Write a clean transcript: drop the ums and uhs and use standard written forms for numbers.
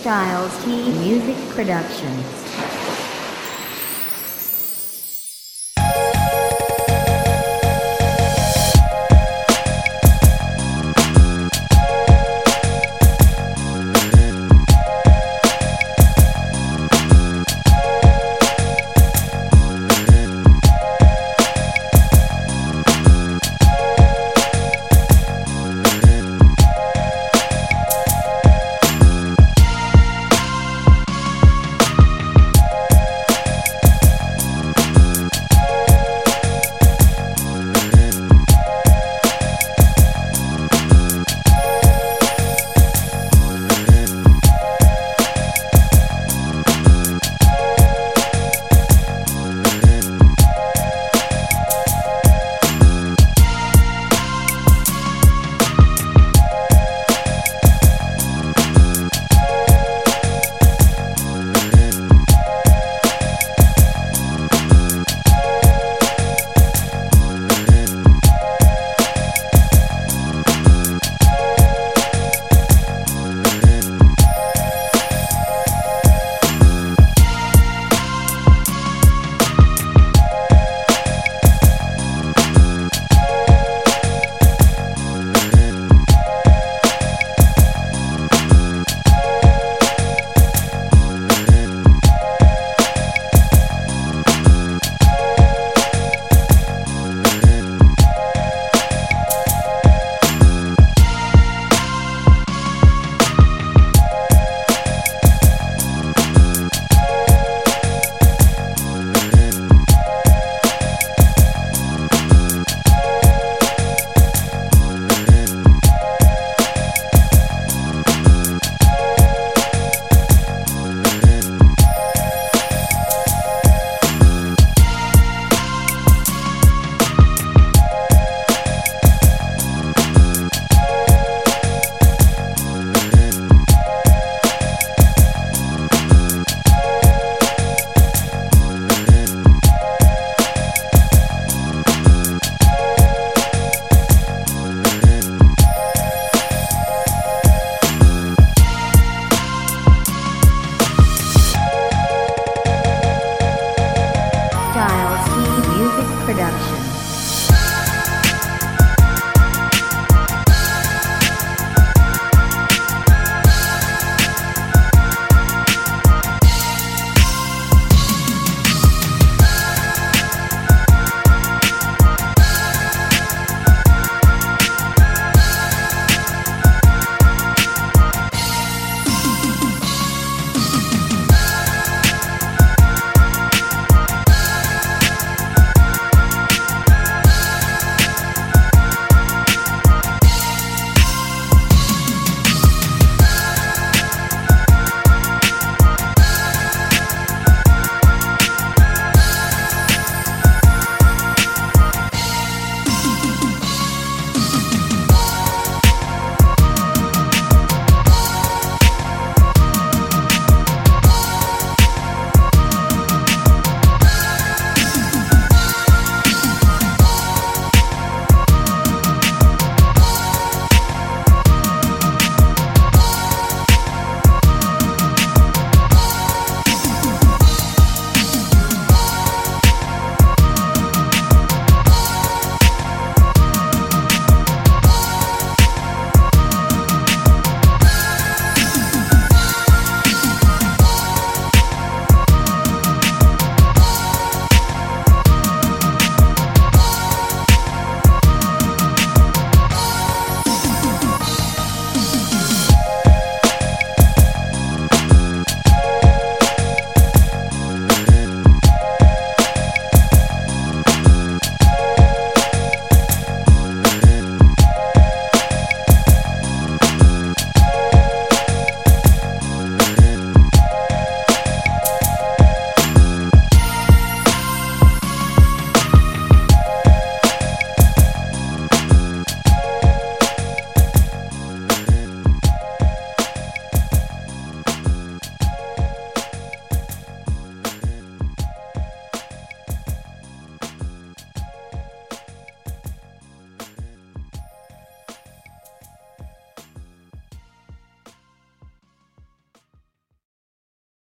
Styles T Music Productions.